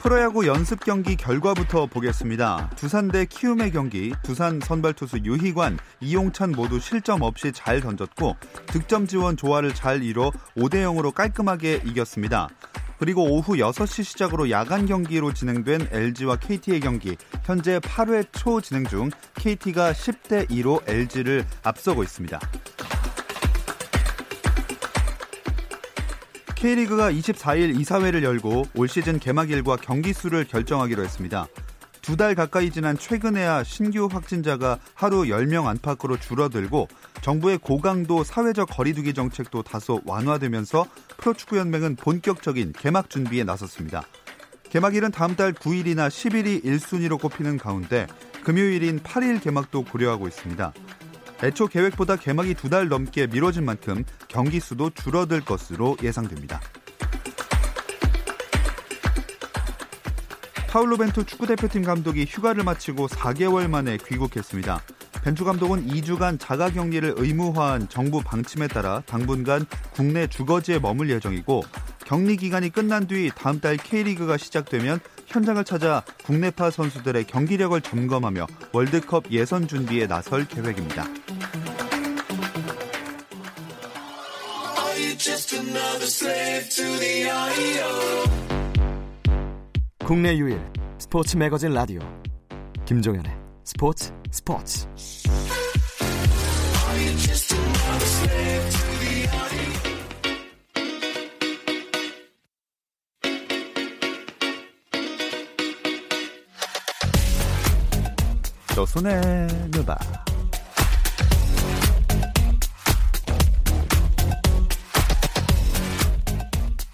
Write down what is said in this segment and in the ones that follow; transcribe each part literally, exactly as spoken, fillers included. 프로야구 연습 경기 결과부터 보겠습니다. 두산 대 키움의 경기, 두산 선발투수 유희관, 이용찬 모두 실점 없이 잘 던졌고 득점 지원 조화를 잘 이뤄 오 대 영으로 깔끔하게 이겼습니다. 그리고 오후 여섯 시 시작으로 야간 경기로 진행된 엘지와 케이티의 경기, 현재 팔 회 초 진행 중 케이티가 십 대 이로 엘지를 앞서고 있습니다. K리그가 이십사 일 이사회를 열고 올 시즌 개막일과 경기수를 결정하기로 했습니다. 두 달 가까이 지난 최근에야 신규 확진자가 하루 열 명 안팎으로 줄어들고 정부의 고강도 사회적 거리두기 정책도 다소 완화되면서 프로축구연맹은 본격적인 개막 준비에 나섰습니다. 개막일은 다음 달 구 일이나 십 일이 일 순위로 꼽히는 가운데 금요일인 팔 일 개막도 고려하고 있습니다. 애초 계획보다 개막이 두 달 넘게 미뤄진 만큼 경기 수도 줄어들 것으로 예상됩니다. 파울로 벤투 축구대표팀 감독이 휴가를 마치고 사 개월 만에 귀국했습니다. 벤투 감독은 이 주간 자가격리를 의무화한 정부 방침에 따라 당분간 국내 주거지에 머물 예정이고 격리 기간이 끝난 뒤 다음 달 K리그가 시작되면 현장을 찾아 국내파 선수들의 경기력을 점검하며 월드컵 예선 준비에 나설 계획입니다. 국내 유일 스포츠 매거진 라디오 김종현의 스포츠 스포츠. 조선앤드바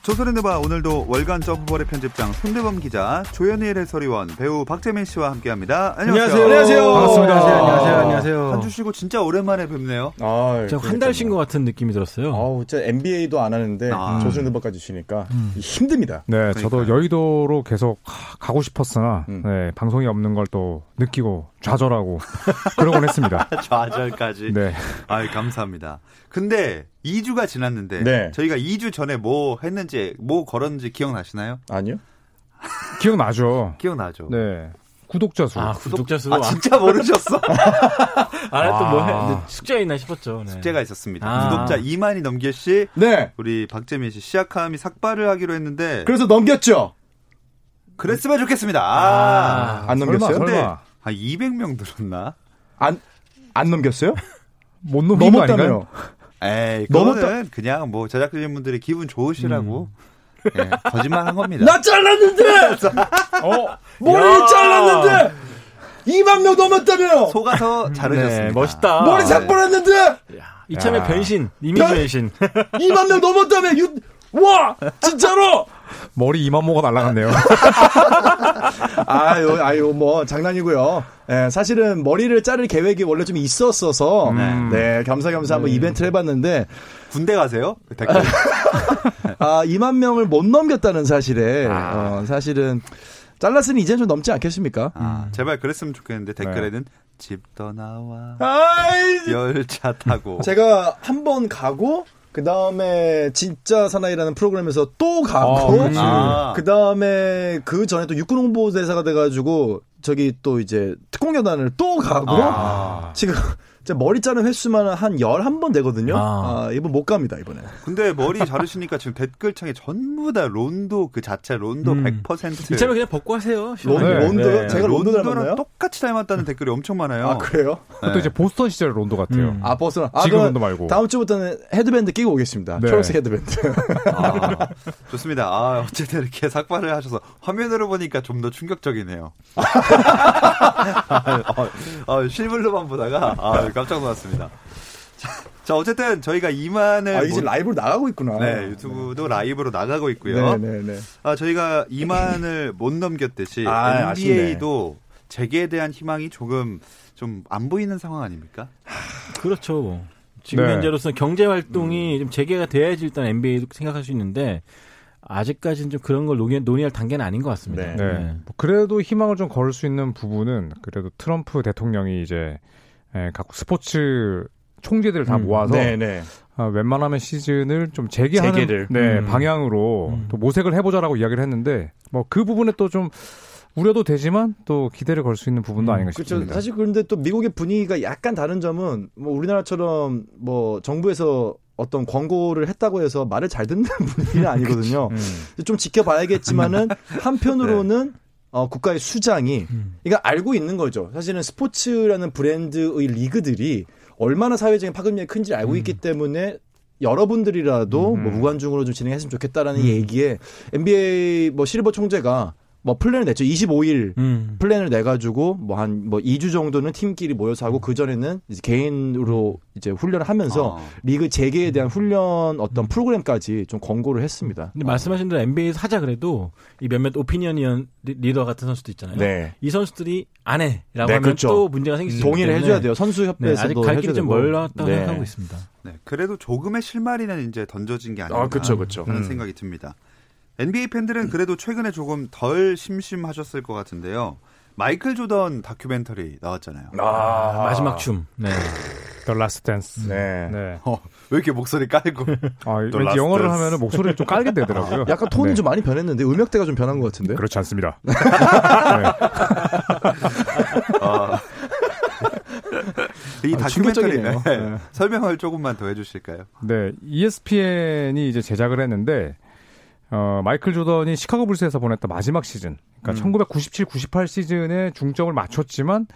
조선앤드바 오늘도 월간 점프볼의 편집장 손대범 기자, 조현일 해설위원, 배우 박재민 씨와 함께합니다. 안녕하세요. 안녕하세요. 반갑습니다. 안녕하세요. 안녕하세요. 안녕하세요. 한 주 쉬고 진짜 오랜만에 뵙네요. 아, 제가 한 달 쉰 것 같은 느낌이 들었어요. 아우, 진짜 엔비에이도 안 하는데 아. 조선앤드바까지 쉬니까 음. 힘듭니다. 네, 그러니까요. 저도 여의도로 계속 가고 싶었으나 음. 네, 방송이 없는 걸 또 느끼고 좌절하고 그러곤 했습니다. 좌절까지. 네. 아이, 감사합니다. 근데 이 주가 지났는데 네. 저희가 이 주 전에 뭐 했는지 뭐 걸었는지 기억나시나요? 아니요. 기억나죠. 기억나죠. 네. 구독자 수. 아, 구독자 수. 아, 진짜 모르셨어? 아, 또 뭐 숙제 있나 싶었죠. 네. 숙제가 있었습니다. 아. 구독자 이만이 넘길 씨. 네. 우리 박재민 씨 시약함이 삭발을 하기로 했는데 그래서 넘겼죠. 그랬으면 좋겠습니다. 아. 아. 안 넘겼어요? 설마, 설마. 한 이백 명 늘었나? 안, 안 넘겼어요? 못 넘긴 거 아닌가요? 에이, 그거는 그냥 뭐 제작진분들이 기분 좋으시라고 음. 네, 거짓말 한 겁니다. 나 잘랐는데! 어? 머리 야. 잘랐는데! 이만 명 넘었다며! 속아서 자르셨습니다. 네, 멋있다. 머리 삭발했는데! 이참에 변신, 이미지 변신. 이만 명 넘었다며! 유... 와! 진짜로! 머리 이만모가 날아갔네요. 아유, 아유, 뭐, 장난이고요. 네, 사실은 머리를 자를 계획이 원래 좀 있었어서, 음. 네, 겸사겸사 음. 한번 이벤트를 해봤는데. 군대 가세요? 아, 이만 명을 못 넘겼다는 사실에, 아. 어, 사실은, 잘랐으니 이제는 좀 넘지 않겠습니까? 아, 제발 그랬으면 좋겠는데, 댓글에는. 네. 집 떠나와. 아이! 열차 타고. 제가 한번 가고, 그 다음에 진짜 사나이라는 프로그램에서 또 가고 아, 그 다음에 그 전에 또 육군홍보대사가 돼가지고 저기 또 이제 특공여단을 또 가고 아. 지금 머리 자른 횟수만 한 열한 번 되거든요. 아. 아, 이번 못 갑니다, 이번에. 근데 머리 자르시니까 지금 댓글창에 전부 다 론도 그 자체, 론도 음. 백 퍼센트. 이참에 그냥 벗고 하세요. 론, 네. 론도요? 네. 제가 론도 닮았나요? 똑같이 닮았다는 댓글이 엄청 많아요. 아, 그래요? 네. 또 이제 보스턴 시절 론도 같아요. 음. 아, 보스턴. 아, 지금 론도 말고. 다음 주부터는 헤드밴드 끼고 오겠습니다. 네. 초록색 헤드밴드. 아, 좋습니다. 아, 어쨌든 이렇게 삭발을 하셔서 화면으로 보니까 좀 더 충격적이네요. 아, 어, 어, 실물로만 보다가 아, 깜짝 놀랐습니다. 자, 자 어쨌든 저희가 이만을 아, 이제 모... 라이브로 나가고 있구나. 네, 유튜브도 네. 라이브로 나가고 있고요. 네, 네, 네. 아, 저희가 이만을 못 넘겼듯이 아, 엔비에이도 아쉽네. 재개에 대한 희망이 조금 좀 안 보이는 상황 아닙니까? 그렇죠. 지금 네. 현재로서는 경제 활동이 음. 좀 재개가 돼야지 일단 엔비에이도 생각할 수 있는데. 아직까지는 좀 그런 걸 논의, 논의할 단계는 아닌 것 같습니다. 네. 네. 네. 그래도 희망을 좀 걸 수 있는 부분은 그래도 트럼프 대통령이 이제 각 스포츠 총재들을 다 음. 모아서 네, 네. 아, 웬만하면 시즌을 좀 재개하는 재개를. 네, 음. 방향으로 음. 또 모색을 해보자라고 이야기를 했는데 뭐 그 부분에 또 좀 우려도 되지만 또 기대를 걸 수 있는 부분도 음, 아닌가 싶습니다. 그렇죠. 사실 그런데 또 미국의 분위기가 약간 다른 점은 뭐 우리나라처럼 뭐 정부에서 어떤 광고를 했다고 해서 말을 잘 듣는 분위기는 아니거든요. 음. 좀 지켜봐야겠지만은 한편으로는 네. 어, 국가의 수장이 음. 그러니까 알고 있는 거죠. 사실은 스포츠라는 브랜드의 리그들이 얼마나 사회적인 파급력이 큰지 알고 음. 있기 때문에 여러분들이라도 음. 뭐 무관중으로 좀 진행했으면 좋겠다라는 음. 얘기에 엔비에이 뭐 실버 총재가 뭐 플랜을 냈죠. 이십오 일 음. 플랜을 내가지고 뭐 한 뭐 이 주 정도는 팀끼리 모여서 하고 그 전에는 이제 개인으로 이제 훈련을 하면서 아. 리그 재개에 대한 훈련 어떤 프로그램까지 좀 권고를 했습니다. 근데 말씀하신 대로 엔비에이에서 하자 그래도 이 몇몇 오피니언 리더 같은 선수도 있잖아요. 네. 이 선수들이 안 해라고 네, 하면 그렇죠. 또 문제가 생길 수 있기 때문에 동의를 해줘야 돼요. 선수 협회에서도 네, 아직 갈 길이 좀 멀었다고 네. 생각하고 있습니다. 네, 그래도 조금의 실마리는 이제 던져진 게 아닌가 아, 그렇죠, 그렇죠. 하는 음. 생각이 듭니다. 엔비에이 팬들은 그래도 최근에 조금 덜 심심하셨을 것 같은데요. 마이클 조던 다큐멘터리 나왔잖아요. 아, 마지막 춤. 네. The Last Dance. 네. 네. 어, 왜 이렇게 목소리 깔고. 아, 왠지 영어를 하면 목소리를 좀 깔게 되더라고요. 약간 톤이 네. 좀 많이 변했는데 음역대가 좀 변한 것 같은데. 그렇지 않습니다. 네. 아, 이 다큐멘터리 네. 네. 설명을 조금만 더 해주실까요? 네. 이에스피엔이 이제 제작을 했는데 어, 마이클 조던이 시카고 불스에서 보냈던 마지막 시즌, 그러니까 음. 천구백구십칠 구십팔 시즌에 중점을 맞췄지만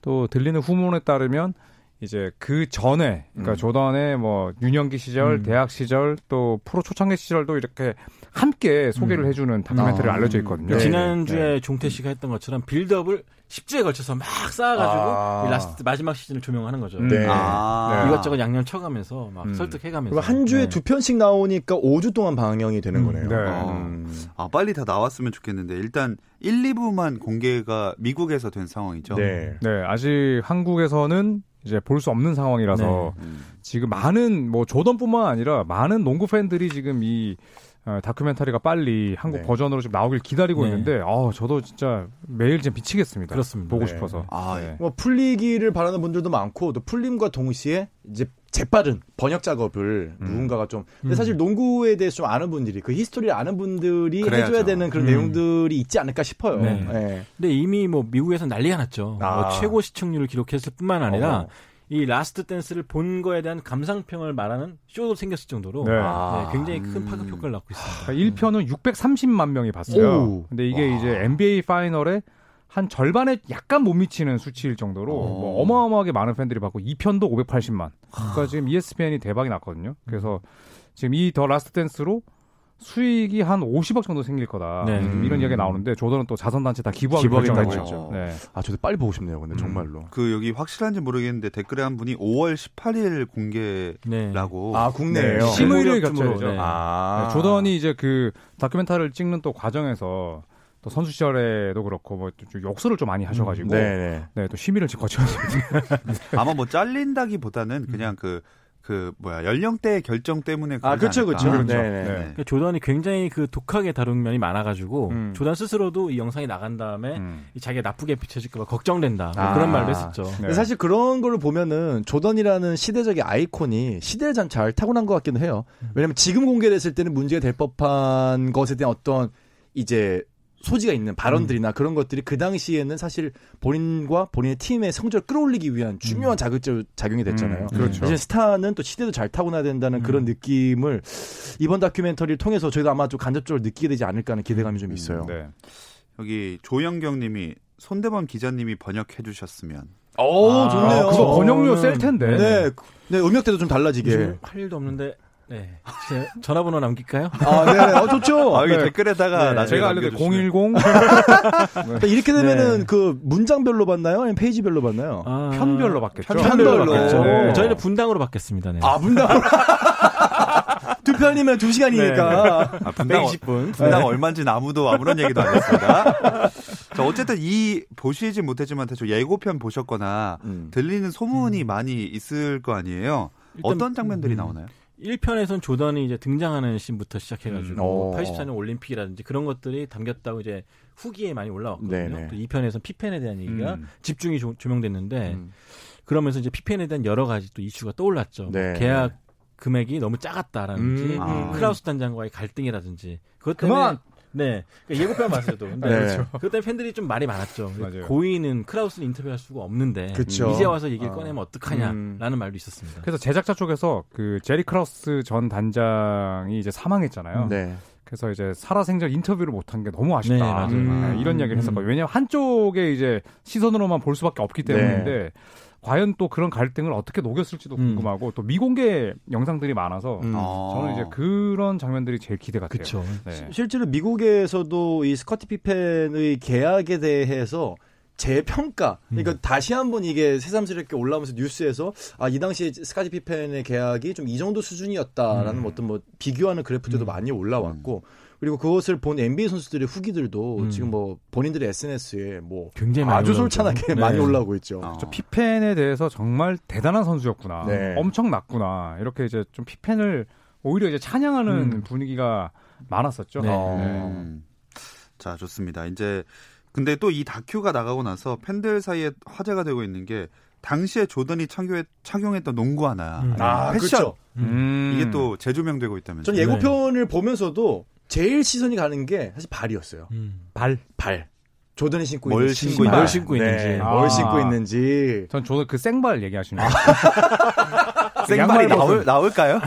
또 들리는 후문에 따르면 이제 그 전에, 그러니까 음. 조던의 뭐 유년기 시절, 음. 대학 시절, 또 프로 초창기 시절도 이렇게 함께 소개를 음. 해주는 다큐멘터리가 아, 알려져 있거든요. 음. 지난주에 네. 종태 씨가 했던 것처럼 빌드업을 십 주에 걸쳐서 막 쌓아가지고 아~ 라스트 마지막 시즌을 조명하는 거죠. 네. 아~ 네. 이것저것 양념 쳐가면서 막 음. 설득해가면서 한 주에 네. 두 편씩 나오니까 오 주 동안 방영이 되는 음. 거네요. 네. 아, 음. 아 빨리 다 나왔으면 좋겠는데 일단 일, 이 부만 공개가 미국에서 된 상황이죠. 네, 네 아직 한국에서는 이제 볼 수 없는 상황이라서 네. 음. 지금 많은 뭐 조던뿐만 아니라 많은 농구 팬들이 지금 이 어, 다큐멘터리가 빨리 한국 네. 버전으로 좀 나오길 기다리고 네. 있는데, 아 저도 진짜 매일 진짜 미치겠습니다. 그렇습니다. 보고 네. 싶어서. 아, 네. 뭐 풀리기를 바라는 분들도 많고, 또 풀림과 동시에 이제 재빠른 번역 작업을 음. 누군가가 좀. 근데 음. 사실 농구에 대해서 좀 아는 분들이 그 히스토리를 아는 분들이 그래야죠. 해줘야 되는 그런 음. 내용들이 있지 않을까 싶어요. 네. 네. 근데 이미 뭐 미국에서 난리가 났죠. 아. 뭐 최고 시청률을 기록했을 뿐만 아니라. 어. 이 라스트 댄스를 본 거에 대한 감상평을 말하는 쇼도 생겼을 정도로 네. 아, 네, 굉장히 큰 파급 효과를 낳고 있습니다. 일 편은 육백삼십만 명이 봤어요. 오. 근데 이게 와. 이제 엔비에이 파이널에 한 절반에 약간 못 미치는 수치일 정도로 뭐 어마어마하게 많은 팬들이 봤고 이 편도 오백팔십만. 그러니까 지금 이에스피엔이 대박이 났거든요. 그래서 지금 이 더 라스트 댄스로 수익이 한 오십억 정도 생길 거다. 네. 이런 이야기가 나오는데 조던은 또 자선단체 다 기부하기 결정했죠. 네. 아, 저도 빨리 보고 싶네요. 근데 음. 정말로. 그 여기 확실한지 모르겠는데 댓글에 한 분이 오월 십팔일 공개라고. 네. 아, 국내에요. 네. 심의를 거쳐야죠. 네. 아. 네. 조던이 이제 그 다큐멘터리를 찍는 또 과정에서 또 선수 시절에도 그렇고 뭐 욕설을 좀 많이 하셔가지고 음. 네, 또 심의를 거쳐야죠. 아마 뭐 잘린다기보다는 그냥 그. 그 뭐야 연령대 결정 때문에 아 그렇죠 그렇죠 그렇죠. 네. 그러니까 조던이 굉장히 그 독하게 다룬 면이 많아가지고 음. 조던 스스로도 이 영상이 나간 다음에 음. 자기가 나쁘게 비춰질까봐 걱정된다 뭐 아. 그런 말을 했었죠. 네. 사실 그런 걸 보면은 조던이라는 시대적인 아이콘이 시대를 참 잘 타고난 것 같기는 해요. 왜냐면 지금 공개됐을 때는 문제가 될 법한 것에 대한 어떤 이제 소지가 있는 발언들이나 음. 그런 것들이 그 당시에는 사실 본인과 본인의 팀의 성적을 끌어올리기 위한 중요한 자극적 작용이 됐잖아요. 음. 그렇죠. 이제 스타는 또 시대도 잘 타고나야 된다는 음. 그런 느낌을 이번 다큐멘터리를 통해서 저희가 아마 좀 간접적으로 느끼게 되지 않을까 하는 기대감이 좀 있어요. 음. 네. 여기 조영경 님이 손대범 기자님이 번역해 주셨으면. 오, 아, 좋네요. 그거 번역료 셀 텐데. 네. 네, 음역대도 좀 달라지게. 할 일도 없는데. 네. 전화번호 남길까요? 아, 네. 어, 좋죠. 아, 여기 네. 댓글에다가 네. 나중에 제가 알려드릴 공일공. 네. 이렇게 되면은 네. 그 문장별로 봤나요? 아니면 페이지별로 봤나요? 아, 편별로 받겠죠. 편별로. 받겠죠. 네. 저희는 분당으로 받겠습니다. 네. 아, 분당으로. 투표님은 두 시간이니까. 네. 아, 분당 이십 분. 분당 네. 얼마인지는 아무도 아무런 얘기도 안 했습니다. 자, 어쨌든 이 보시지 못했지만 대충 예고편 보셨거나 음. 들리는 소문이 음. 많이 있을 거 아니에요. 일단, 어떤 장면들이 음. 나오나요? 일 편에선 조던이 이제 등장하는 씬부터 시작해가지고 음. 팔십사 년 올림픽이라든지 그런 것들이 담겼다고 이제 후기에 많이 올라왔거든요. 또 이 편에선 피펜에 대한 얘기가 음. 집중이 조, 조명됐는데 음. 그러면서 이제 피펜에 대한 여러 가지 또 이슈가 떠올랐죠. 네. 계약 금액이 너무 작았다라든지 음. 아. 크라우스 단장과의 갈등이라든지 그것 때문에 그만. 네. 그러니까 예고편 봤어요, 또. 근데 네. 그렇죠. 그때 팬들이 좀 말이 많았죠. 맞아요. 고인은 크라우스를 인터뷰할 수가 없는데 그쵸. 이제 와서 얘기를 어. 꺼내면 어떡하냐라는 음. 말도 있었습니다. 그래서 제작자 쪽에서 그 제리 크라우스 전 단장이 이제 사망했잖아요. 네. 그래서 이제 살아생전 인터뷰를 못한 게 너무 아쉽다. 네, 맞아요. 음. 이런 이야기를 했었거든요. 왜냐하면 한쪽에 이제 시선으로만 볼 수밖에 없기 때문인데 네. 과연 또 그런 갈등을 어떻게 녹였을지도 궁금하고 음. 또 미공개 영상들이 많아서 음. 저는 이제 그런 장면들이 제일 기대가 돼요. 네. 실제로 미국에서도 이 스커티 피펜의 계약에 대해서 재평가. 그러니까 음. 다시 한번 이게 새삼스럽게 올라오면서 뉴스에서 아, 이 당시에 스커티 피펜의 계약이 좀 이 정도 수준이었다라는 음. 어떤 뭐 비교하는 그래프들도 음. 많이 올라왔고. 음. 그리고 그것을 본 엔비에이 선수들의 후기들도 음. 지금 뭐 본인들의 에스엔에스에 뭐 굉장히 아주 솔찬하게 네. 많이 올라오고 있죠. 어. 저 피펜에 대해서 정말 대단한 선수였구나, 네. 엄청났구나 이렇게 이제 좀 피펜을 오히려 이제 찬양하는 음. 분위기가 많았었죠. 네. 어. 네. 자, 좋습니다. 이제 근데 또 이 다큐가 나가고 나서 팬들 사이에 화제가 되고 있는 게 당시에 조던이 착용했, 착용했던 농구 하나, 음. 아, 패션 그렇죠. 음. 이게 또 재조명되고 있다면서. 전 예고편을 네. 보면서도. 제일 시선이 가는 게 사실 발이었어요. 음. 발, 발. 조던이 신고 뭘 있는지, 신고 뭘 신고 있는지, 네. 아. 뭘 신고 있는지. 전 조던 그 생발 얘기하시는 거예요. 생발이 나올 나올까요?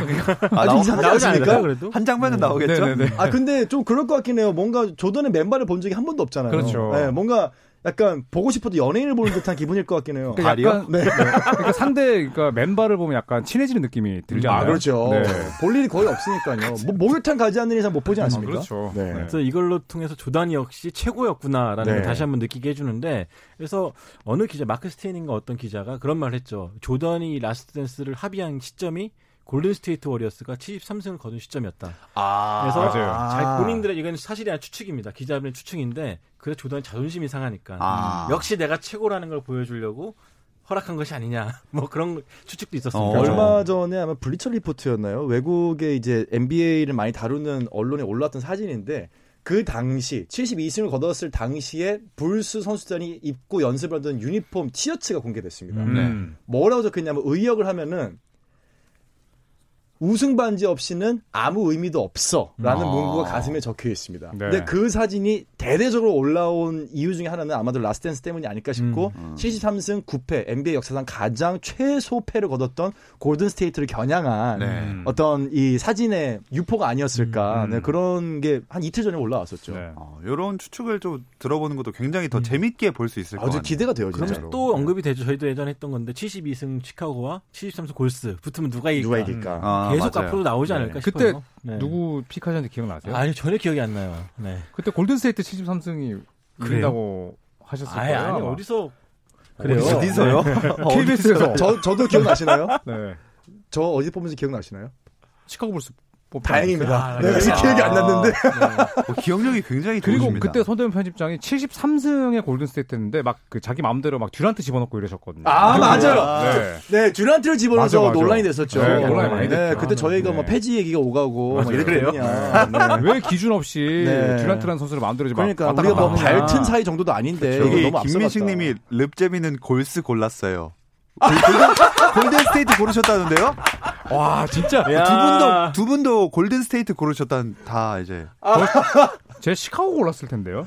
아, 나오지 않습니까? 그래도 한 장면은 네. 나오겠죠. 네네네. 아 근데 좀 그럴 것 같긴 해요. 뭔가 조던의 맨발을 본 적이 한 번도 없잖아요. 그렇죠. 네, 뭔가. 약간 보고 싶어도 연예인을 보는 듯한 기분일 것 같긴 해요. 그러니까 약간, 네. 네. 그러니까 상대 그러니까 맨발을 보면 약간 친해지는 느낌이 들지 않아요? 아, 그렇죠. 네. 볼 일이 거의 없으니까요. 뭐, 목욕탕 가지 않는 이상 못 보지 않습니까? 아, 그렇죠. 네. 그래서 이걸로 통해서 조던이 역시 최고였구나라는 네. 걸 다시 한번 느끼게 해주는데 그래서 어느 기자, 마크 스테인인가 어떤 기자가 그런 말을 했죠. 조던이 라스트 댄스를 합의한 시점이 골든스테이트 워리어스가 칠십삼 승을 거둔 시점이었다. 아, 그래서 잘 본인들의 이건 사실이 아니라 추측입니다. 기자분의 추측인데 그래 조던이 자존심이 상하니까 아. 역시 내가 최고라는 걸 보여주려고 허락한 것이 아니냐. 뭐 그런 추측도 있었습니다. 어, 얼마 전에 아마 블리처 리포트였나요? 외국의 이제 엔비에이를 많이 다루는 언론에 올라왔던 사진인데 그 당시 칠십이 승을 거뒀을 당시에 불스 선수단이 입고 연습하던 유니폼 티셔츠가 공개됐습니다. 음. 뭐라고 적혀있냐면 의역을 하면은 우승 반지 없이는 아무 의미도 없어 라는 아. 문구가 가슴에 적혀 있습니다. 네. 근데 그 사진이 대대적으로 올라온 이유 중에 하나는 아마도 라스트댄스 때문이 아닐까 싶고 음, 음. 칠십삼 승 구 패 엔비에이 역사상 가장 최소 패를 거뒀던 골든스테이트를 겨냥한 네. 어떤 이 사진의 유포가 아니었을까 음, 음. 네, 그런 게 한 이틀 전에 올라왔었죠. 네. 어, 이런 추측을 좀 들어보는 것도 굉장히 더 음. 재밌게 볼 수 있을 것 같아요. 기대가 돼요. 그럼 또 언급이 되죠. 저희도 예전에 했던 건데 칠십이 승 치카고와 칠십삼 승 골스 붙으면 누가 이길까. 누가 이길까. 아. 계속 맞아요. 앞으로 나오지 않을까 네. 싶어요. 그때 네. 누구 픽하셨는지 기억나세요? 아니 전혀 기억이 안 나요. 네. 그때 골든스테이트 칠십삼 승이 그린다고 하셨을 거예요. 아니 어디서 그래요? 어디서요? 케이비에스에서. 저 저도 기억나시나요? 네. 저 어디 뽑는지 기억나시나요? 시카고 불스. 다행입니다. 내가 아, 네. 아, 기억이 안 났는데. 네. 기억력이 굉장히 좋으십니다. 그리고 그때 손대범 편집장이 칠십삼 승의 골든스테이트였는데 막 그 자기 마음대로 막 듀란트 집어넣고 이러셨거든요. 아 맞아요. 아, 네. 네 듀란트를 집어넣어서 맞아, 맞아. 논란이 됐었죠. 네, 논란이 많이 됐죠. 네, 그때 저희가 네. 뭐 폐지 얘기가 오가고 이랬거든요. 네. 왜 기준 없이 네. 듀란트라는 선수를 마음대로 집어. 그러니까 우리가 뭐 발튼 사이 정도도 아닌데. 그렇죠. 너무 김민식님이 릅재미는 골스 골랐어요. 골든스테이트 고르셨다는데요? 와 진짜 야. 두 분도 두 분도 골든스테이트 고르셨단 다 이제 아. 제 시카고 골랐을 텐데요.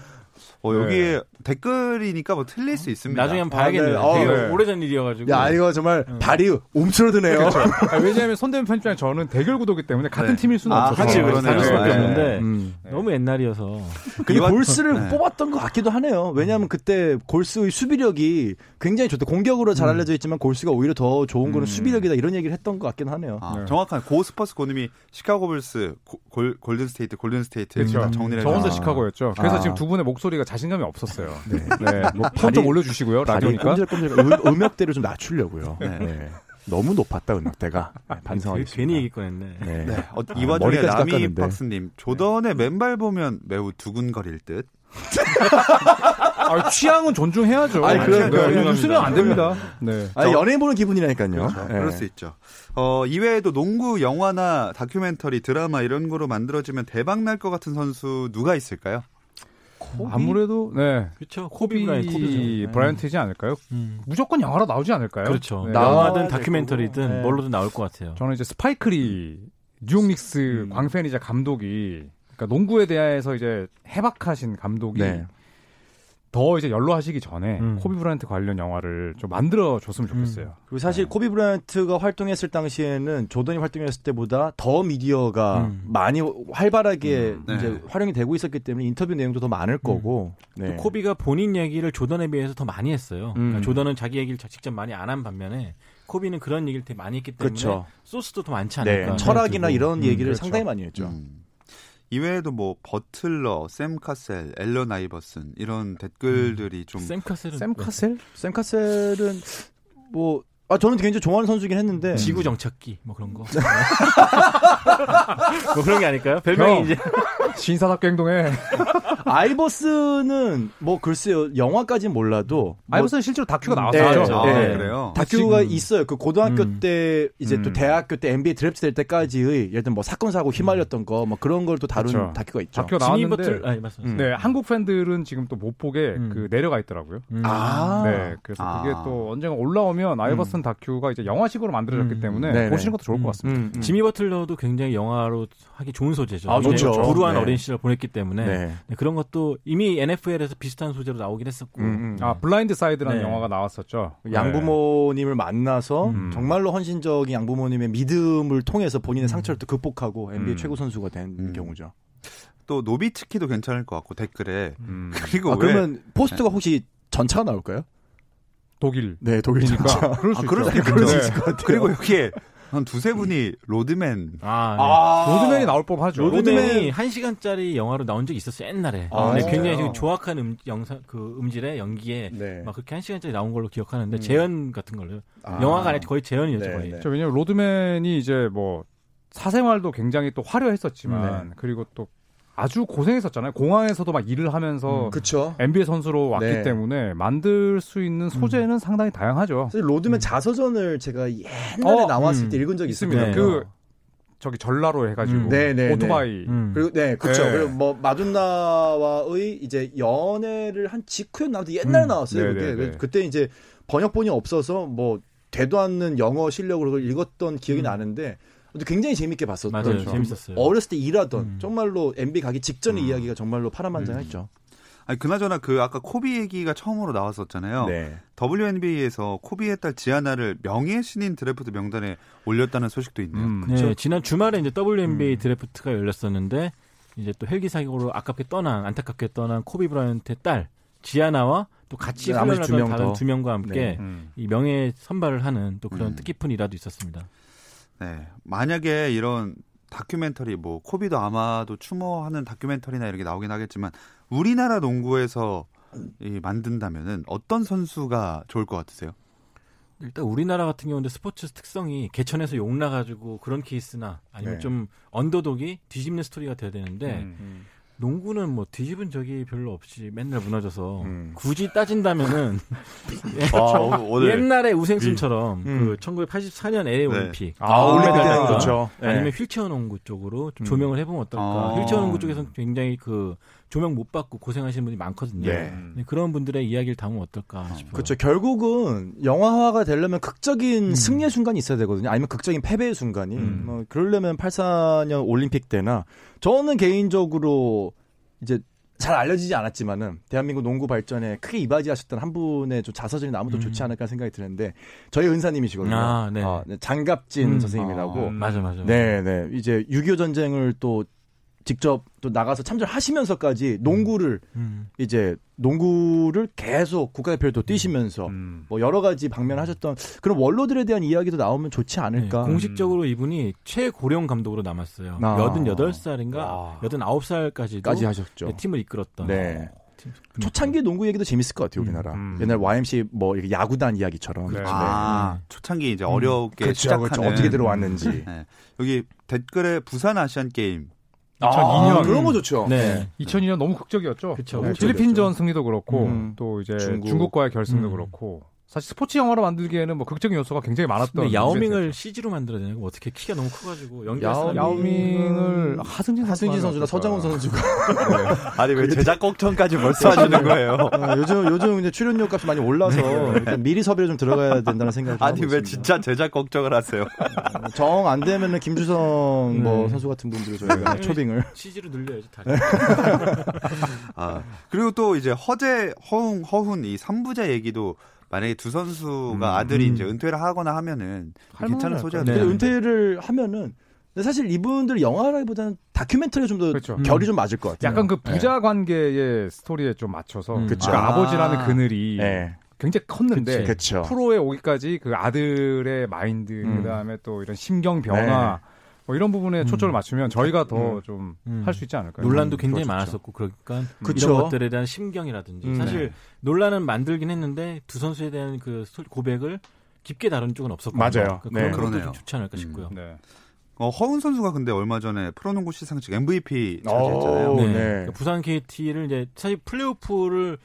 어, 여기에 네. 댓글이니까 뭐 틀릴 수 있습니다. 나중에 한번 봐야겠네요. 아, 네. 되게 어, 네. 오래전 일이어가지고. 야, 이거 정말 응. 발이 움츠러드네요. 그렇죠. 아, 왜냐하면 손대범 편집장이 저는 대결 구도기 때문에 같은 네. 팀일 수는 아, 없어서. 같이 그러네요. 다를 수밖에 네. 없는데 네. 음. 너무 옛날이어서. 근데 골스를 네. 뽑았던 것 같기도 하네요. 왜냐하면 그때 골스의 수비력이 굉장히 좋대. 공격으로 잘 알려져 있지만 골스가 오히려 더 좋은 거는 음. 수비력이다 이런 얘기를 했던 것 같긴 하네요. 아, 네. 정확한 고스퍼스 고님이 시카고 불스 골, 골든스테이트 골든스테이트 그렇죠. 정리를 저 혼자 아. 시카고였죠. 그래서 아. 지금 두 분의 목소리가 자신감이 없었어요. 네. 네. 뭐 톤 좀 올려주시고요. 라디오니까. 꼼질꼼질 음역대를 좀 낮추려고요. 네. 네. 너무 높았다 음역대가. 네, 반성하겠습니다. 괜히 얘기 꺼냈네. 네. 네. 어, 이 와중에 아, 라미 박스님. 조던의 네. 맨발 보면 매우 두근거릴 듯. 아, 취향은 존중해야죠. 아니, 그러니까 네, 그냥 웃으면 안 됩니다. 네. 아니, 연예인 보는 기분이라니까요. 그렇죠. 네. 그럴 수 있죠. 어, 이외에도 농구, 영화나 다큐멘터리, 드라마 이런 거로 만들어지면 대박 날 것 같은 선수 누가 있을까요? 코비? 아무래도 네 그렇죠. 코비, 코비 브라이언트이지 않을까요? 음. 무조건 영화로 나오지 않을까요? 그렇죠. 네. 영화든 다큐멘터리든 네. 뭘로든 나올 것 같아요. 저는 이제 스파이크 리 뉴욕 닉스 음. 광팬이자 감독이 그러니까 농구에 대해서 이제 해박하신 감독이 네. 더 이제 연로하시기 전에 음. 코비 브라이언트 관련 영화를 좀 만들어줬으면 좋겠어요. 음. 그리고 사실 네. 코비 브라이언트가 활동했을 당시에는 조던이 활동했을 때보다 더 미디어가 음. 많이 활발하게 음. 네. 이제 활용이 되고 있었기 때문에 인터뷰 내용도 더 많을 거고 음. 네. 또 코비가 본인 얘기를 조던에 비해서 더 많이 했어요. 음. 그러니까 조던은 자기 얘기를 직접 많이 안 한 반면에 코비는 그런 얘기를 되게 많이 했기 때문에 그렇죠. 소스도 더 많지 않을까. 네. 철학이나 그리고. 이런 얘기를 음, 그렇죠. 상당히 많이 했죠. 음. 이외에도 뭐 버틀러, 샘 카셀, 앨런 아이버슨 이런 댓글들이 좀 샘 카셀은 샘 카셀? 샘 카셀은 뭐 아 저는 굉장히 좋아하는 선수긴 했는데 지구 정착기 뭐 그런 거 뭐 그런 게 아닐까요? 별명이 이제 신사답게 행동해. 아이버스는 뭐 글쎄요 영화까지는 몰라도 뭐 아이버스는 실제로 다큐가 나왔어요. 네, 아, 네. 그래요. 다큐가 지금. 있어요. 그 고등학교 음. 때 이제 음. 또 대학교 때 엔비에이 드래프트 될 때까지의 예를 들면 뭐 사건 사고 휘말렸던 거 뭐 그런 걸 또 다룬 그렇죠. 다큐가 있죠. 다큐가 나왔는데 아니, 음. 네 한국 팬들은 지금 또 못 보게 음. 그 내려가 있더라고요. 음. 아 네 그래서 아. 그게 또 언젠가 올라오면 아이버슨 음. 다큐가 이제 영화식으로 만들어졌기 음. 때문에 네네. 보시는 것도 좋을 음. 것 같습니다. 음. 음. 지미 버틀러도 굉장히 영화로 하기 좋은 소재죠. 아 그렇죠. 불우한 네. 어린 시절 보냈기 때문에 네. 네, 그런 것도 이미 엔에프엘에서 비슷한 소재로 나오긴 했었고 음, 음. 아 블라인드 사이드라는 네. 영화가 나왔었죠. 양부모님을 만나서 음. 정말로 헌신적인 양부모님의 믿음을 통해서 본인의 상처를 또 극복하고 엔비에이 음. 최고 선수가 된 음. 경우죠. 또 노비츠키도 괜찮을 것 같고 댓글에 음. 그리고 아, 왜... 그러면 포스트가 혹시 전차가 나올까요? 독일 네 독일이니까 그럴 수 아, 있죠. 그럴 수 있을 네. 것 같아요. 그리고 여기에 한 두세 분이 로드맨. 아, 네. 아~ 로드맨이 나올 법하죠. 로드맨이 한 시간짜리 영화로 나온 적이 있었어요, 옛날에. 아, 근데 굉장히 지금 조악한 음, 영상, 그 음질의 연기에 네. 막 그렇게 한 시간짜리 나온 걸로 기억하는데 음. 재현 같은 걸로. 아~ 영화가 아니라 거의 재현이었죠, 네, 거의. 네. 왜냐면 로드맨이 이제 뭐 사생활도 굉장히 또 화려했었지만 네. 그리고 또 아주 고생했었잖아요. 공항에서도 막 일을 하면서 음, 그쵸. 엔비에이 선수로 왔기 네. 때문에 만들 수 있는 소재는 음. 상당히 다양하죠. 사실 로드맨 음. 자서전을 제가 옛날에 어, 나왔을 음. 때 읽은 적이 있습니다. 네. 그 저기 전라로 해가지고 음. 네, 네, 오토바이 음. 그리고 네 그렇죠. 네. 그리고 뭐 마돈나와의 이제 연애를 한 직후에 나왔는데 옛날에 음. 나왔어요. 네, 네, 네. 그때 이제 번역본이 없어서 뭐 되도 않는 영어 실력으로 읽었던 기억이 음. 나는데. 굉장히 재밌게 봤었죠. 맞아요, 그렇죠. 재밌었어요. 어렸을 때 일하던 음. 정말로 엔비에이 가기 직전의 음. 이야기가 정말로 파란만장했죠. 음. 아니 그나저나 그 아까 코비 얘기가 처음으로 나왔었잖아요. 네. 더블유엔비에이에서 코비의 딸 지아나를 명예 신인 드래프트 명단에 올렸다는 소식도 있네요. 음. 네, 지난 주말에 이제 더블유엔비에이 음. 드래프트가 열렸었는데 이제 또 헬기 사고로 아깝게 떠난 안타깝게 떠난 코비 브라이언트의 딸 지아나와 또 같이 훈련하던 두 명 다른 두 명과 함께 네. 음. 이 명예 선발을 하는 또 그런 음. 뜻깊은 일화도 있었습니다. 네, 만약에 이런 다큐멘터리, 뭐 코비도 아마도 추모하는 다큐멘터리나 이런 게 나오긴 하겠지만 우리나라 농구에서 이 만든다면은 어떤 선수가 좋을 것 같으세요? 일단 우리나라 같은 경우는 스포츠 특성이 개천에서 욕 나가지고 그런 케이스나 아니면 네. 좀 언더독이 뒤집는 스토리가 돼야 되는데 음, 음. 농구는 뭐 뒤집은 적이 별로 없이 맨날 무너져서 음. 굳이 따진다면은 예, 아, 오늘. 옛날에 우생순처럼 음. 그 천구백팔십사 년 엘에이 올림픽 네. 아, 올림픽 그렇죠. 아니면 네. 휠체어 농구 쪽으로 좀 조명을 해보면 어떨까. 아. 휠체어 농구 쪽에서는 굉장히 그 조명 못 받고 고생하시는 분이 많거든요. 예. 그런 분들의 이야기를 담으면 어떨까 싶어요. 그렇죠. 결국은 영화화가 되려면 극적인 음. 승리의 순간이 있어야 되거든요. 아니면 극적인 패배의 순간이. 음. 뭐 그러려면 팔십사 년 올림픽 때나 저는 개인적으로 이제 잘 알려지지 않았지만은 대한민국 농구 발전에 크게 이바지하셨던 한 분의 좀 자서전이 아무도 음. 좋지 않을까 생각이 드는데 저희 은사님이시거든요. 아, 네. 어, 장갑진 음, 선생님이라고. 어, 맞아, 맞아. 네, 네. 이제 육이오 전쟁을 또 직접 또 나가서 참전하시면서까지 농구를 음. 이제 농구를 계속 국가대표로 또 뛰시면서 음. 뭐 여러 가지 방면하셨던 그런 원로들에 대한 이야기도 나오면 좋지 않을까. 네, 공식적으로 음. 이분이 최고령 감독으로 남았어요. 아. 여든여덟 살인가 아. 여든아홉 살까지도 까지 하셨죠. 네, 팀을 이끌었던. 네. 초창기 농구 얘기도 재밌을 것 같아요, 우리나라. 음. 옛날 와이엠씨에이 뭐 야구단 이야기처럼. 그래. 아, 네. 초창기 이제 어렵게 음. 시작하는. 그렇죠, 그렇죠. 어떻게 들어왔는지. 네. 여기 댓글에 부산 아시안 게임. 이천이 년 아, 그런 거 좋죠. 네. 이천이 년 너무 극적이었죠. 그렇죠. 네, 필리핀전 승리도 그렇고 음. 또 이제 중국. 중국과의 결승도 음. 그렇고 사실 스포츠 영화로 만들기에는 뭐 극적인 요소가 굉장히 많았던. 근데 야오밍을 씨지로 만들어야 되냐고 어떻게 키가 너무 커가지고 연기할 사람이. 야오밍을 하승진 하승진 선수나 서장훈 선수가. 네. 아니 왜 제작 걱정까지 벌써 하시는 거예요? 어, 요즘 요즘 이제 출연료 값이 많이 올라서 일단 미리 섭외를 좀 들어가야 된다는 생각이. 아니 왜 있습니다. 진짜 제작 걱정을 하세요? 정 안 되면은 김주성 음. 뭐 선수 같은 분들을 저희가 초빙을 씨지로 늘려야지 다시. 아 그리고 또 이제 허재 허훈 허훈 이 삼부제 얘기도. 만약에 두 선수가 음. 아들이 이제 은퇴를 하거나 하면은 괜찮은 소재가 되는데 네. 은퇴를 하면은 근데 사실 이분들 영화라기보다는 다큐멘터리 좀 더 그렇죠. 결이 음. 좀 맞을 것 같아요. 약간 그 부자 네. 관계의 스토리에 좀 맞춰서 음. 그러니까 아. 아버지라는 그늘이 네. 굉장히 컸는데 그쵸. 프로에 오기까지 그 아들의 마인드 음. 그다음에 또 이런 심경 변화 네. 뭐 이런 부분에 초점을 맞추면 저희가 더 좀 할 수 있지 않을까요? 논란도 굉장히 그렇죠. 많았었고 그러니까 그쵸? 이런 것들에 대한 심경이라든지 음. 사실 네. 논란은 만들긴 했는데 두 선수에 대한 그 고백을 깊게 다룬 쪽은 없었고 맞아요. 그러니까 네. 그런 것도 좀 좋지 않을까 싶고요. 음. 네. 어, 허훈 선수가 근데 얼마 전에 프로농구 시상식 엠브이피 차지했잖아요. 네. 네. 그러니까 부산 케이티를 이제 사실 플레이오프를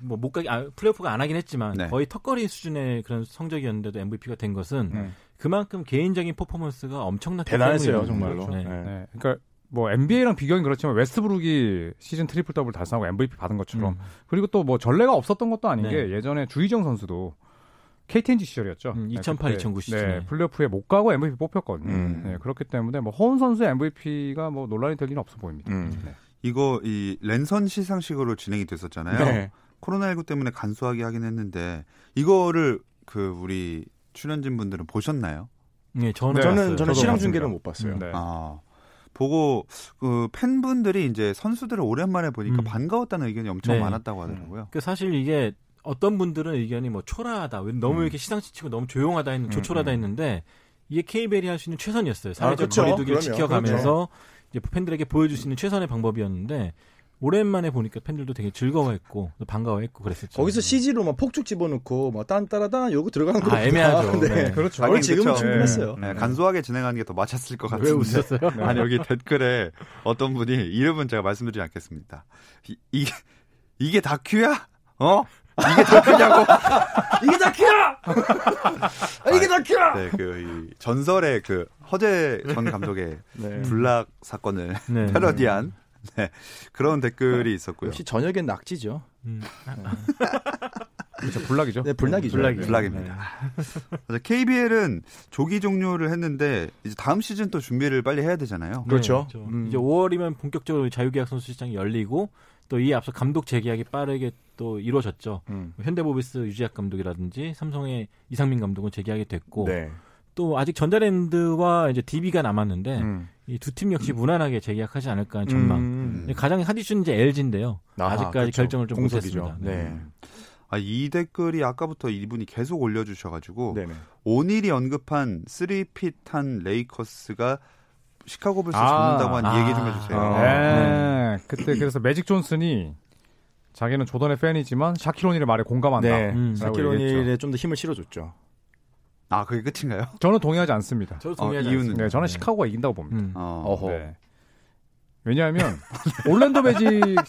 뭐 못 가기 아, 플레이오프가 안 하긴 했지만 네. 거의 턱걸이 수준의 그런 성적이었는데도 엠브이피가 된 것은. 네. 그만큼 개인적인 퍼포먼스가 엄청나게 대단했어요 정말로. 네. 네. 네. 그러니까 뭐 엔비에이랑 비교는 그렇지만 웨스트브룩이 시즌 트리플 더블 달성하고 엠브이피 받은 것처럼 음. 그리고 또 뭐 전례가 없었던 것도 아닌 네. 게 예전에 주희정 선수도 케이티엔지 시절이었죠. 음, 이천팔 이천구 시즌에 네, 플레이오프에 못 가고 엠브이피 뽑혔거든요. 음. 네, 그렇기 때문에 뭐 허훈 선수의 엠브이피가 뭐 논란이 될 일은 없어 보입니다. 음. 네. 이거 이 랜선 시상식으로 진행이 됐었잖아요. 네. 코로나십구 때문에 간소하게 하긴 했는데 이거를 그 우리 출연진 분들은 보셨나요? 네, 저는 저는, 저는 실황 중계를 못 봤어요. 네. 아, 보고 그 팬분들이 이제 선수들을 오랜만에 보니까 음. 반가웠다는 의견이 엄청 네. 많았다고 하더라고요. 그 사실 이게 어떤 분들은 의견이 뭐 초라하다, 너무 음. 이렇게 시상식 치고 너무 조용하다 했는, 조촐하다 음. 했는데 이게 케이비엘이 할 수 있는 최선이었어요. 사회적 거리두기를 아, 그렇죠. 지켜가면서 그렇죠. 이제 팬들에게 보여줄 수 있는 최선의 방법이었는데. 오랜만에 보니까 팬들도 되게 즐거워했고 반가워했고 그랬었죠. 거기서 씨지로 막 폭죽 집어넣고 막 딴따라단 요거 들어가는 거 아, 애매하죠. 네. 네. 그렇죠. 아니, 지금은 그렇죠. 충분했어요. 네. 네. 간소하게 진행하는 게 더 맞았을 것 같은데. 왜 웃었어요? 네. 아니 여기 댓글에 어떤 분이 이름은 제가 말씀드리지 않겠습니다. 이, 이게 이게 다큐야? 어? 이게 다큐냐고? 이게 다큐야? 이게 다큐야? 네, 그 이, 전설의 그 허재 전 감독의 네. 불락 사건을 네. 패러디한. 네, 그런 댓글이 있었고요. 역시 저녁엔 낙지죠. 음. 그렇죠, 불락이죠. 네, 불락이죠. 불락이. 불락입니다. 네. 케이비엘은 조기 종료를 했는데 이제 다음 시즌 또 준비를 빨리 해야 되잖아요. 그렇죠. 네, 그렇죠. 음. 이제 오월이면 본격적으로 자유계약 선수 시장이 열리고 또 이에 앞서 감독 재계약이 빠르게 또 이루어졌죠. 음. 현대모비스 유지학 감독이라든지 삼성의 이상민 감독은 재계약이 됐고. 네. 또 아직 전자랜드와 이제 디비가 남았는데 음. 이 두 팀 역시 무난하게 재계약하지 않을까 하는 전망. 음. 가장 핫 이슈는 이제 엘지인데요. 아, 아직까지 그렇죠. 결정을 좀 못했습니다. 네. 네. 아, 이 댓글이 아까부터 이분이 계속 올려주셔가지고 네네. 오닐이 언급한 쓰리핏한 레이커스가 시카고 불스 아, 잡는다고 한 아, 얘기 좀 해주세요. 아, 네. 네. 그때 그래서 매직 존슨이 자기는 조던의 팬이지만 샤킬 오닐의 말에 공감한다. 네. 음. 샤킬 오닐에 좀 더 힘을 실어줬죠. 아, 그게 끝인가요? 저는 동의하지 않습니다. 저도 동의하지 어, 이유는 않습니다. 네, 저는 네. 시카고가 이긴다고 봅니다. 음. 어. 네. 왜냐하면 올랜도 매직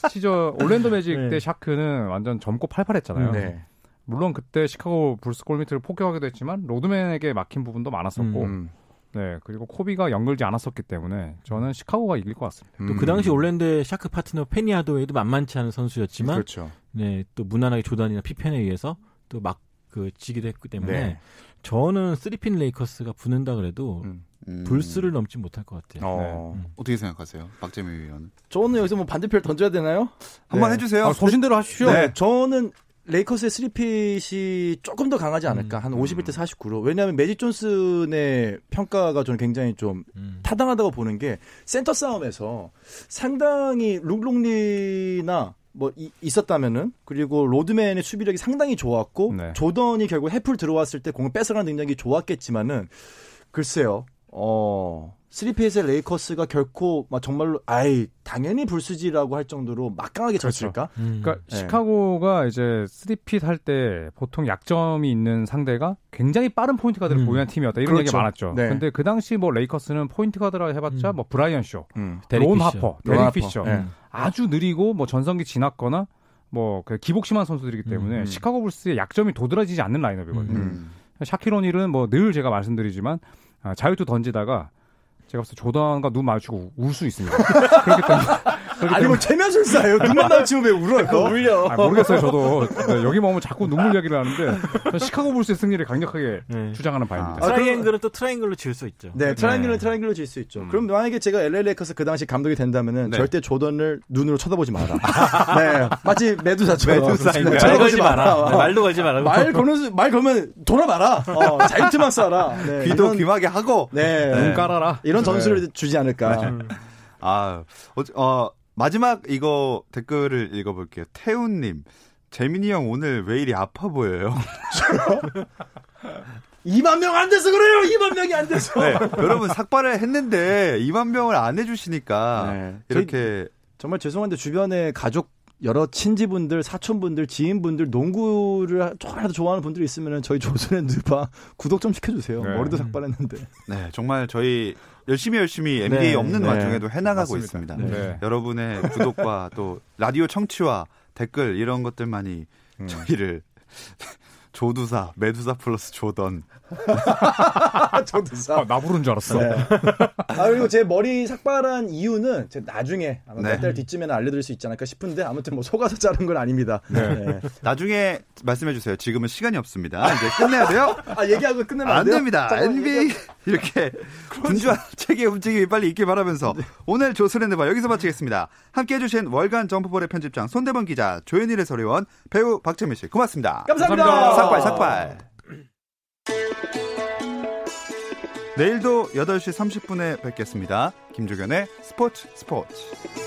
시절 올랜도 매직 네. 때 샤크는 완전 젊고 팔팔했잖아요. 네. 물론 그때 시카고 불스 골밑을 폭격하기도 했지만 로드맨에게 막힌 부분도 많았었고 음. 네, 그리고 코비가 연결지 않았었기 때문에 저는 시카고가 이길 것 같습니다. 음. 또 그 당시 올랜드의 샤크 파트너 페니 하도웨이도 만만치 않은 선수였지만 그렇죠. 네, 또 무난하게 조던이나 피펜에 의해서 또 막 그 지기도 했기 때문에 네. 저는 쓰리핀 레이커스가 붙는다 그래도 음. 음. 불수를 넘지 못할 것 같아요. 어. 네. 음. 어떻게 생각하세요, 박재민 위원은? 저는 여기서 뭐 반대표를 던져야 되나요? 한번 네. 해주세요. 아, 보신대로 하십시오. 네. 저는 레이커스의 쓰리핏이 조금 더 강하지 않을까. 음. 한 오십일 대 사십구로. 왜냐하면 매직 존슨의 평가가 저는 굉장히 좀 음. 타당하다고 보는 게, 센터 싸움에서 상당히 룩롱리나 뭐 이, 있었다면은, 그리고 로드맨의 수비력이 상당히 좋았고 네. 조던이 결국 해풀 들어왔을 때 공을 뺏어가는 능력이 좋았겠지만은, 글쎄요. 어... 쓰리핏의 레이커스가 결코 막 정말로 아이 당연히 불수지라고 할 정도로 막강하게 졌을까? 그렇죠. 음. 그러니까 네. 시카고가 이제 쓰리핏 할 때 보통 약점이 있는 상대가 굉장히 빠른 포인트 가드를 음. 보유한 팀이었다, 이런 그렇죠. 얘기가 많았죠. 네. 근데 그 당시 뭐 레이커스는 포인트 가드라 해봤자 음. 뭐 브라이언 쇼, 음. 론 하퍼, 데릭 피셔, 네. 아주 느리고 뭐 전성기 지났거나 뭐 기복심한 선수들이기 때문에 음. 시카고 불스의 약점이 도드라지지 않는 라인업이거든요. 음. 샤킬 오닐은 뭐 늘 제가 말씀드리지만 아, 자유투 던지다가 제가 봤을 때 조던과 눈 마주치고 울 수 있습니다. 그렇기 때문에. 그렇기 아니, 뭐, 체면술사예요. 눈만 마주치면 왜 울어요? 울려. 아, 모르겠어요, 저도. 네, 여기 오면 자꾸 눈물 이야기를 하는데, 시카고 불스의 승리를 강력하게 네. 주장하는 바입니다. 아, 트라이앵글은 또 트라이앵글로 지을 수 있죠. 네, 트라이앵글은 네. 트라이앵글로 지을 수 있죠. 음. 그럼 만약에 제가 엘에이 레이커스 그 당시 감독이 된다면은 네. 절대 조던을 눈으로 쳐다보지 마라. 네. 마치 매두사처럼. 매두사인가요? 네, 말 걸지 마라. 마라. 네, 말도 걸지 마라. 말 걸면, 말 걸면 돌아봐라. 어, 자유투만 쏴라. 네, 귀도 이런, 귀마개 하고. 네. 눈 깔아라. 이런 점수를 네. 주지 않을까. 음. 아, 어, 어, 마지막 이거 댓글을 읽어볼게요. 태훈님, 재민이 형 오늘 왜 이리 아파 보여요? 이만 명 안 돼서 그래요! 이만 명이 안 돼서! 네, 여러분, 삭발을 했는데 이만 명을 안 해주시니까 네. 이렇게. 저희, 정말 죄송한데 주변에 가족, 여러 친지분들, 사촌분들, 지인분들, 농구를 조금이라도 좋아하는 분들이 있으면 저희 조선앤드바 구독 좀 시켜주세요. 네. 머리도 삭발했는데. 네, 정말 저희 열심히 열심히 엔비에이 네, 없는 네. 와중에도 해나가고 맞습니다. 있습니다. 네. 여러분의 구독과 또 라디오 청취와 댓글 이런 것들만이 음. 저희를 조두사, 메두사 플러스 조던. 조두사. 아, 나 부른 줄 알았어. 네. 아, 그리고 제 머리 삭발한 이유는 제가 나중에 아마 네. 몇 달 뒤쯤에는 알려드릴 수 있지 않을까 싶은데, 아무튼 뭐 속아서 자른 건 아닙니다. 네. 네. 나중에 말씀해 주세요. 지금은 시간이 없습니다. 이제 끝내야 돼요. 아, 얘기하고 끝내면 안, 안 됩니다. 엔비에이 이렇게 분주한 체계의 움직임이 빨리 있길 바라면서 네. 오늘 조선앤드바 여기서 마치겠습니다. 함께해 주신 월간 점프볼의 편집장 손대범 기자, 조현일의 서리원, 배우 박재민 씨 고맙습니다. 감사합니다. 감사합니다. 삭발 삭발. 내일도 여덟 시 삼십 분에 뵙겠습니다. 김종현의 스포츠 스포츠.